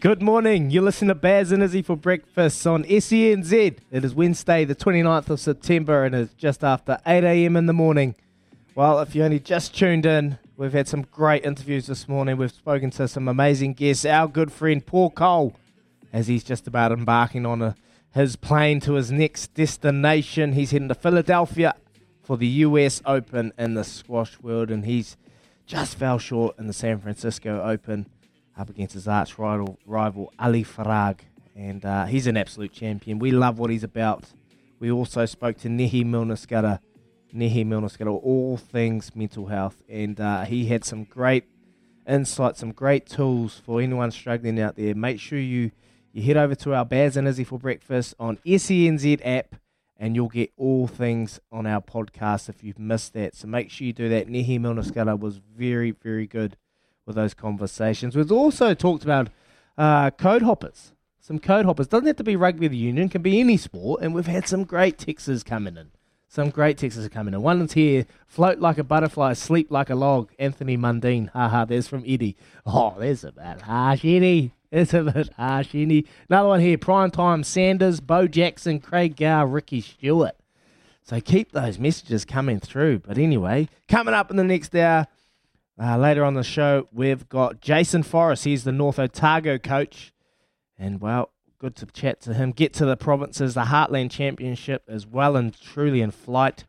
Good morning. You listen to Baz and Izzy for breakfast on SENZ. It is Wednesday, the 29th of September, and it's just after 8 a.m. in the morning. Well, if you only just tuned in, we've had some great interviews this morning. We've spoken to some amazing guests. Our good friend Paul Cole, as he's just about embarking on his plane to his next destination. He's heading to Philadelphia for the US Open in the squash world, and he's just fell short in the San Francisco Open up against his arch rival Ali Farag, and he's an absolute champion. We love what he's about. We also spoke to Nehe Milner-Skudder, all things mental health, and he had some great insights, some great tools for anyone struggling out there. Make sure you head over to our Baz and Izzy for breakfast on SENZ app, and you'll get all things on our podcast if you've missed that. So make sure you do that. Nehe Milner-Skudder was very, very good with those conversations. We've also talked about code hoppers, some code hoppers. Doesn't have to be rugby union, can be any sport, and we've had some great texters coming in. One's here, float like a butterfly, sleep like a log, Anthony Mundine. Ha, there's from Eddie. Oh, there's a bit harsh, Eddie. Another one here, Primetime Sanders, Bo Jackson, Craig Gow, Ricky Stewart. So keep those messages coming through. But anyway, coming up in the next hour, later on the show, we've got Jason Forrest. He's the North Otago coach. And, well, good to chat to him. Get to the provinces. The Heartland Championship is well and truly in flight.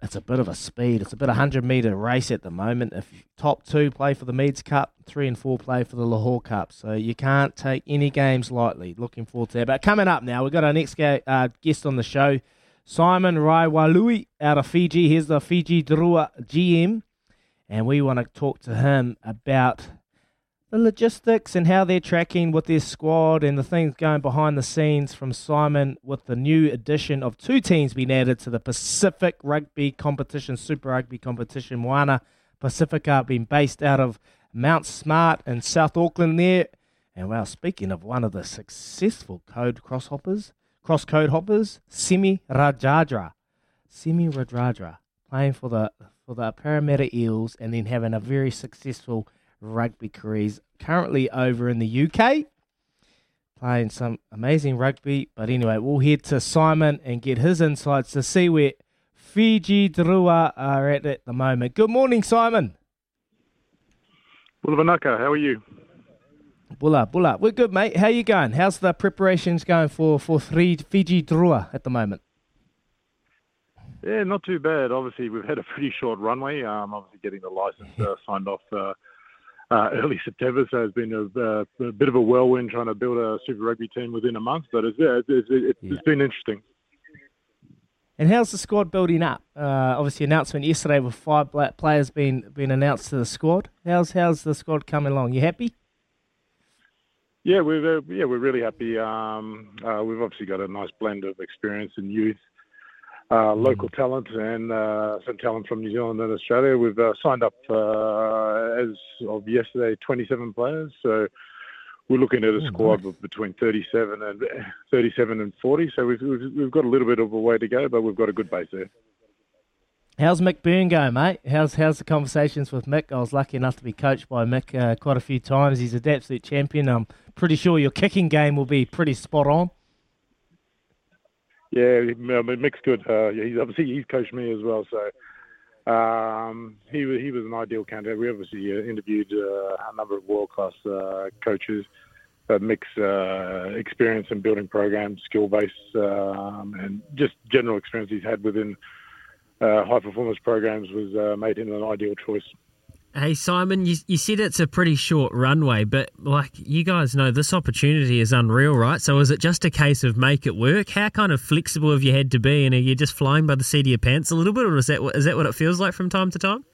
It's a bit of a speed. It's a bit of 100-metre race at the moment. If top two play for the Meads Cup, 3 and 4 play for the Lahore Cup. So you can't take any games lightly. Looking forward to that. But coming up now, we've got our next guest on the show, Simon Raiwalui out of Fiji. He's the Fiji Drua GM. And we want to talk to him about the logistics and how they're tracking with their squad and the things going behind the scenes from Simon with the new addition of 2 teams being added to the Pacific Rugby competition, Super Rugby competition. Moana Pasifika being based out of Mount Smart in South Auckland there. And well, speaking of one of the successful cross code hoppers, Semi Rajadra, playing for the Parramatta Eels and then having a very successful rugby careers, currently over in the UK, playing some amazing rugby. But anyway, we'll head to Simon and get his insights to see where Fiji Drua are at the moment. Good morning, Simon. Bulavanaka, how are you? Bula. We're good, mate. How are you going? How's the preparations going for Fiji Drua at the moment? Yeah, not too bad. Obviously, we've had a pretty short runway. Obviously, getting the license signed off early September, so it's been a bit of a whirlwind trying to build a Super Rugby team within a month, but it's been interesting. And how's the squad building up? Obviously, announcement yesterday with 5 players being announced to the squad. How's the squad coming along? You happy? Yeah, we're really happy. We've obviously got a nice blend of experience and youth. local talent and some talent from New Zealand and Australia. We've signed up, as of yesterday, 27 players. So we're looking at a squad of between 37 and 40. So we've got a little bit of a way to go, but we've got a good base there. How's Mick Byrne going, mate? How's the conversations with Mick? I was lucky enough to be coached by Mick quite a few times. He's an absolute champion. I'm pretty sure your kicking game will be pretty spot on. Yeah, Mick's good. He's coached me as well, so he was an ideal candidate. We obviously interviewed a number of world-class coaches. But Mick's experience in building programs, skill base, and just general experience he's had within high-performance programs was made him an ideal choice. Hey, Simon, you said it's a pretty short runway, but, like, you guys know this opportunity is unreal, right? So is it just a case of make it work? How kind of flexible have you had to be, and are you just flying by the seat of your pants a little bit, or is that what it feels like from time to time?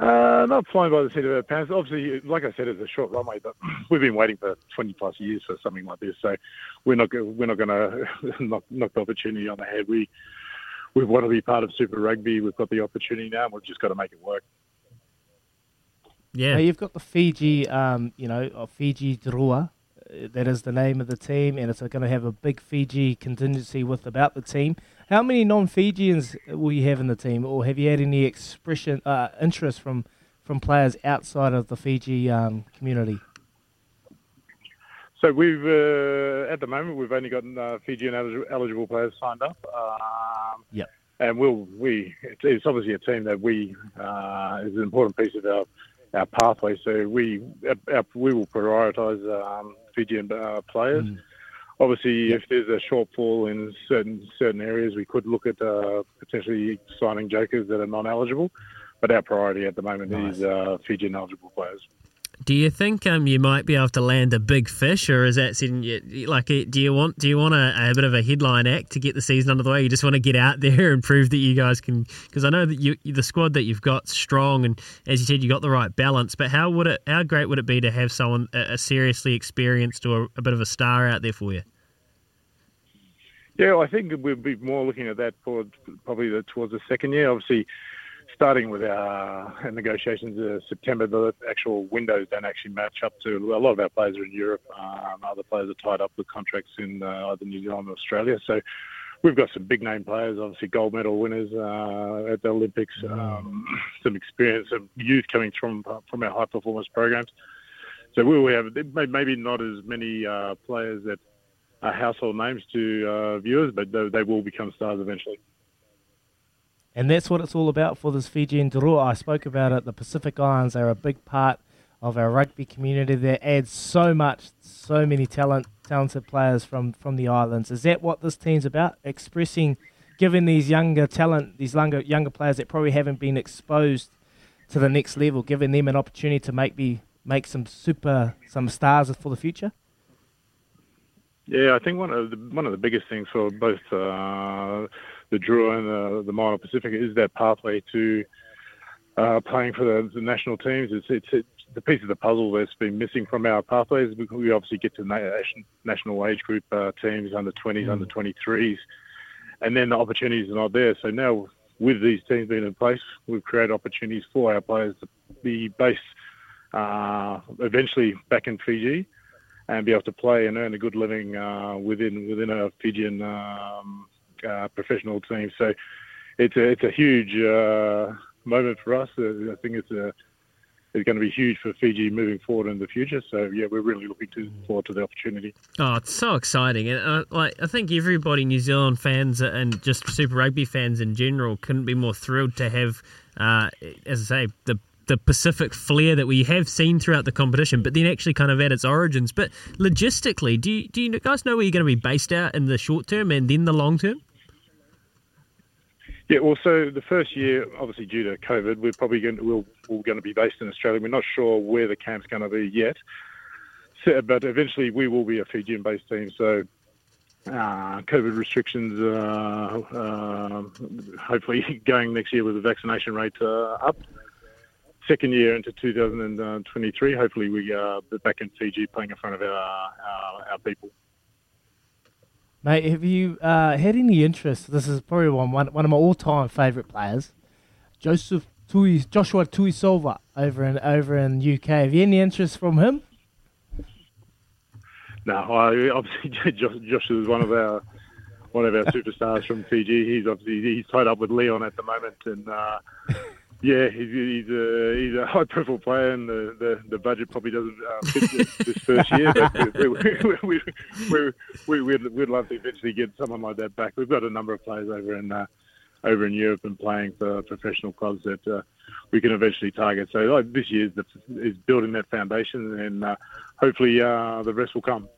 Not flying by the seat of our pants. Obviously, like I said, it's a short runway, but we've been waiting for 20-plus years for something like this, so we're not going to knock the opportunity on the head. We want to be part of Super Rugby. We've got the opportunity now, and we've just got to make it work. Yeah, now you've got the Fiji, Fiji Drua. That is the name of the team, and it's going to have a big Fiji contingency with about the team. How many non-Fijians will you have in the team, or have you had any expression interest from players outside of the Fiji community? So we've at the moment we've only got Fijian eligible players signed up. Yeah, and it's obviously a team that is an important piece of our pathway. So we will prioritise Fijian players. Obviously, if there's a shortfall in certain areas, we could look at potentially signing jokers that are non-eligible. But our priority at the moment is Fijian eligible players. Do you think you might be able to land a big fish, or is that sitting, like? Do you want a bit of a headline act to get the season under the way? You just want to get out there and prove that you guys can, because I know that the squad that you've got strong, and as you said, you got the right balance. But how great would it be to have someone a seriously experienced or a bit of a star out there for you? Yeah, I think we'll be more looking at that for probably towards the second year, obviously. Starting with our negotiations in September, the actual windows don't actually match up to. A lot of our players are in Europe. Other players are tied up with contracts in either New Zealand or Australia. So we've got some big-name players, obviously gold medal winners at the Olympics, some experience of youth coming from our high-performance programs. So we will have maybe not as many players that are household names to viewers, but they will become stars eventually. And that's what it's all about for this Fijian Drua. I spoke about it. The Pacific Islands are a big part of our rugby community that adds so much, so many talented players from the islands. Is that what this team's about? Expressing, giving these younger talent, these younger players that probably haven't been exposed to the next level, giving them an opportunity to make some stars for the future? Yeah, I think one of the biggest things for both the Drua and the Moana Pasifika is that pathway to playing for the national teams. It's the piece of the puzzle that's been missing from our pathways. We obviously get to national age group teams, under 20s, under 23s, and then the opportunities are not there. So now with these teams being in place, we've created opportunities for our players to be based eventually back in Fiji and be able to play and earn a good living within a Fijian professional team. So it's a huge moment for us. I think it's going to be huge for Fiji moving forward in the future. So yeah, we're really looking forward to the opportunity. Oh, it's so exciting, and I think everybody, New Zealand fans and just Super Rugby fans in general, couldn't be more thrilled to have, as I say, the Pacific flair that we have seen throughout the competition, but then actually kind of at its origins. But logistically, do you guys know where you're going to be based out in the short term and then the long term? Yeah, well, so the first year, obviously due to COVID, we're probably going to be based in Australia. We're not sure where the camp's going to be yet, but eventually we will be a Fijian-based team. So COVID restrictions, hopefully going next year with the vaccination rate up. Second year into 2023, hopefully we are back in Fiji playing in front of our people. Mate, have you had any interest? This is probably one of my all-time favourite players, Joshua Tuisova, over in UK. Have you any interest from him? No, obviously Josh is one of our superstars from Fiji. He's tied up with Leon at the moment, and he's a high-profile player, and the budget probably doesn't fit this first year. But we'd love to eventually get someone like that back. We've got a number of players over in Europe and playing for professional clubs that we can eventually target. So this year is building that foundation, and hopefully the rest will come.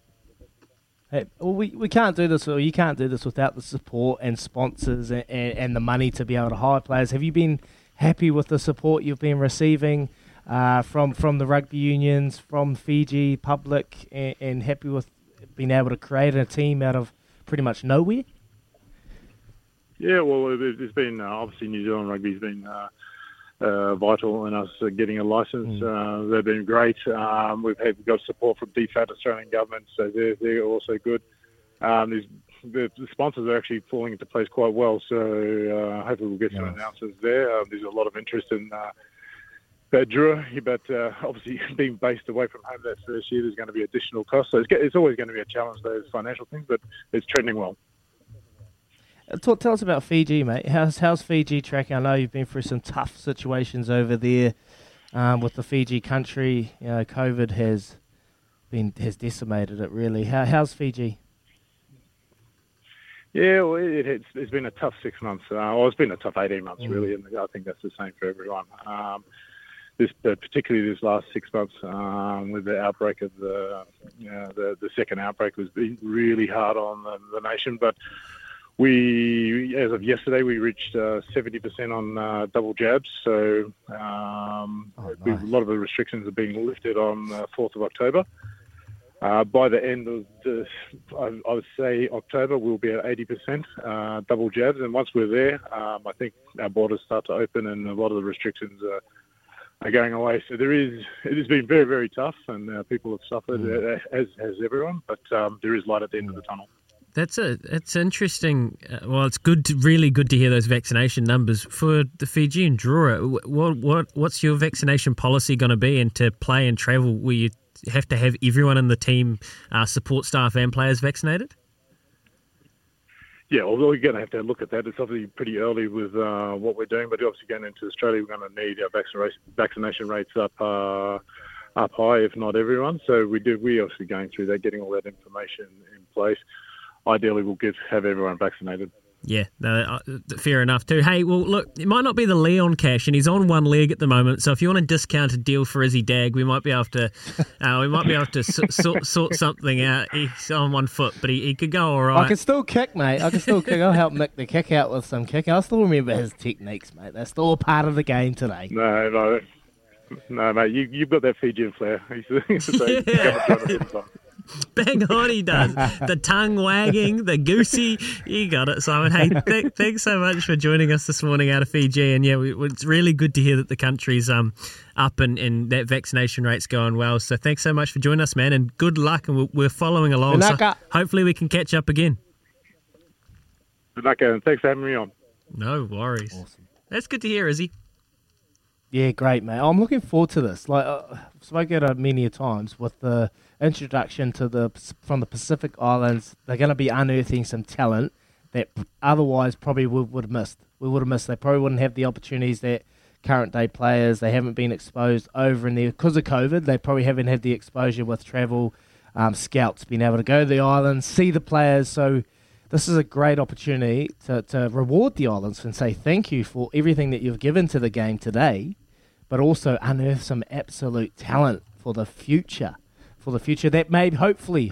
Hey, well, we can't do this, or you can't do this without the support and sponsors and the money to be able to hire players. Have you been happy with the support you've been receiving from the rugby unions, from Fiji public, and happy with being able to create a team out of pretty much nowhere? Yeah, well, it's been obviously New Zealand rugby's been vital in us getting a licence. They've been great. We've got support from DFAT, Australian government, so they're also good. The sponsors are actually falling into place quite well, so hopefully we'll get some announcements there. There's a lot of interest in Fiji Drua, but obviously being based away from home that first year, there's going to be additional costs. So it's always going to be a challenge, those financial things, but it's trending well. Tell us about Fiji, mate. How's Fiji tracking? I know you've been through some tough situations over there with the Fiji country. You know, COVID has decimated it, really. How's Fiji? Yeah, well, it's been a tough 6 months. It's been a tough 18 months, really, and I think that's the same for everyone. Particularly this last 6 months with the outbreak of the second outbreak was really hard on the nation, but as of yesterday, we reached 70% on double jabs. So nice. A lot of the restrictions are being lifted on the 4th of October. By the end of I would say October, we'll be at 80% double jabs. And once we're there, I think our borders start to open and a lot of the restrictions are going away. So it has been very, very tough, and people have suffered, as has everyone. But there is light at the end of the tunnel. That's interesting. Well, it's really good to hear those vaccination numbers for the Fiji and Drua. What's your vaccination policy going to be, and to play and travel, will you have to have everyone in the team, support staff and players, vaccinated? Yeah, although we're going to have to look at that. It's obviously pretty early with what we're doing, but obviously going into Australia, we're going to need our vaccination rates up high, if not everyone. So we're obviously going through that, getting all that information in place. Ideally, we'll have everyone vaccinated. Yeah, no, fair enough too. Hey, well, look, it might not be the Leon cash, and he's on one leg at the moment. So if you want a discounted deal for Izzy Dag, we might be able to, sort something out. He's on one foot, but he could go all right. I can still kick, mate. I'll help Nick the kick out with some kicking. I still remember his techniques, mate. They're still part of the game today. No, mate. You've got that Fijian flair. Bang on, he does. The tongue wagging, the goosey. You got it, Simon. Hey, thanks so much for joining us this morning out of Fiji. And yeah, it's really good to hear that the country's up and that vaccination rate's going well. So thanks so much for joining us, man. And good luck. And we're following along. So hopefully we can catch up again. Good luck, Aaron. Thanks for having me on. No worries. Awesome. That's good to hear, Izzy. Yeah, great, mate. I'm looking forward to this. Like, I've spoken about it many times with the introduction from the Pacific Islands. They're going to be unearthing some talent that otherwise probably would have missed. We would have missed. They probably wouldn't have the opportunities that current day players, they haven't been exposed over in there. Because of COVID, they probably haven't had the exposure with travel, scouts, being able to go to the islands, see the players. So this is a great opportunity to reward the islands and say thank you for everything that you've given to the game today, but also unearth some absolute talent for the future that may hopefully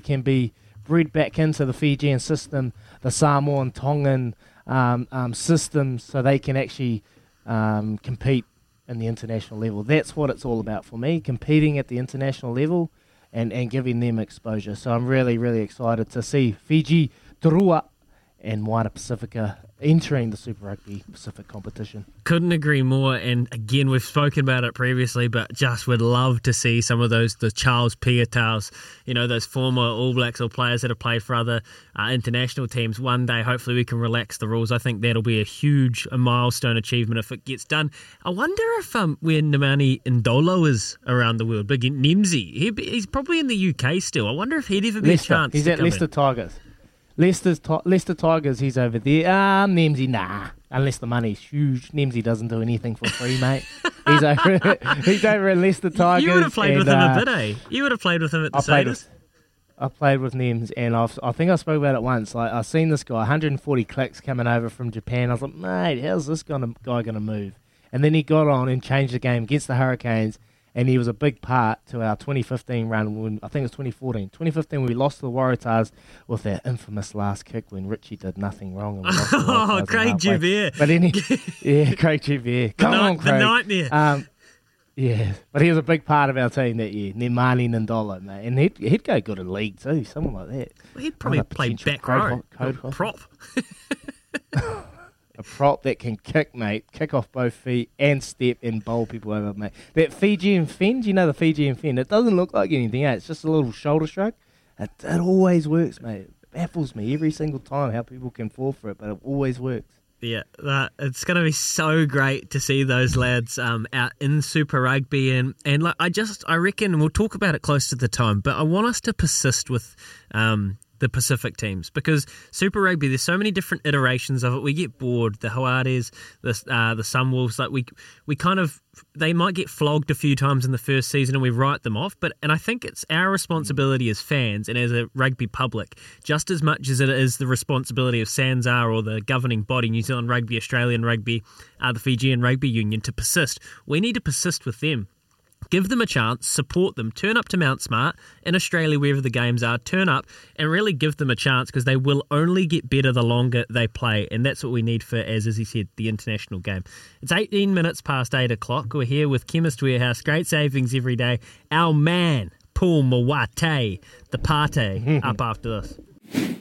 can be bred back into the Fijian system, the Samoan, Tongan systems, so they can actually compete in the international level. That's what it's all about for me, competing at the international level and giving them exposure. So I'm really, really excited to see Fiji Drua and Moana Pasifika entering the Super Rugby Pacific competition. Couldn't agree more, and again, we've spoken about it previously, but just would love to see some of those, the Charles Piataus, you know, those former All Blacks or players that have played for other international teams. One day, hopefully, we can relax the rules. I think that'll be a huge milestone achievement if it gets done. I wonder if where Nemani Ndolo is around the world, big Nemzi, he's probably in the UK still. I wonder if he'd ever be Leicester. A chance he's to at come Leicester in. Tigers. Leicester Tigers, he's over there. Nemzi, nah. Unless the money's huge. Nemzi doesn't do anything for free, mate. He's over at Leicester Tigers. You would have played with him a bit, eh? You would have played with him at the Satyrs. I played with Nems, and I think I spoke about it once. Like, I've seen this guy, 140 clicks coming over from Japan. I was like, mate, how's this guy going to move? And then he got on and changed the game against the Hurricanes, and he was a big part to our 2015 run. When, I think it was 2015 when we lost to the Waratahs with that infamous last kick when Richie did nothing wrong. And we lost Craig Javier. But Craig Javier. Come on, Craig. The nightmare. But he was a big part of our team that year. Nemani Nadolo, mate. And he'd go good in league too, someone like that. Well, he'd probably play back row. Prop. A prop that can kick, mate, kick off both feet and step and bowl people over, mate. That Fijian fend, you know the Fijian fend, it doesn't look like anything, eh? It's just a little shoulder shrug. It always works, mate. It baffles me every single time how people can fall for it, but it always works. Yeah, it's going to be so great to see those lads out in Super Rugby. And like, I reckon, and we'll talk about it close to the time, but I want us to persist with... the Pacific teams, because Super Rugby, there's so many different iterations of it. We get bored. The Hawaiis, the Sunwolves, like we kind of, they might get flogged a few times in the first season and we write them off. And I think it's our responsibility as fans and as a rugby public, just as much as it is the responsibility of SANZAR or the governing body, New Zealand Rugby, Australian Rugby, the Fijian Rugby Union, to persist. We need to persist with them. Give them a chance, support them, turn up to Mount Smart in Australia, wherever the games are, turn up and really give them a chance, because they will only get better the longer they play. And that's what we need for, as Izzy said, the international game. It's 18 minutes past 8 o'clock. We're here with Chemist Warehouse, great savings every day. Our man, Paul Mawate, the party up after this.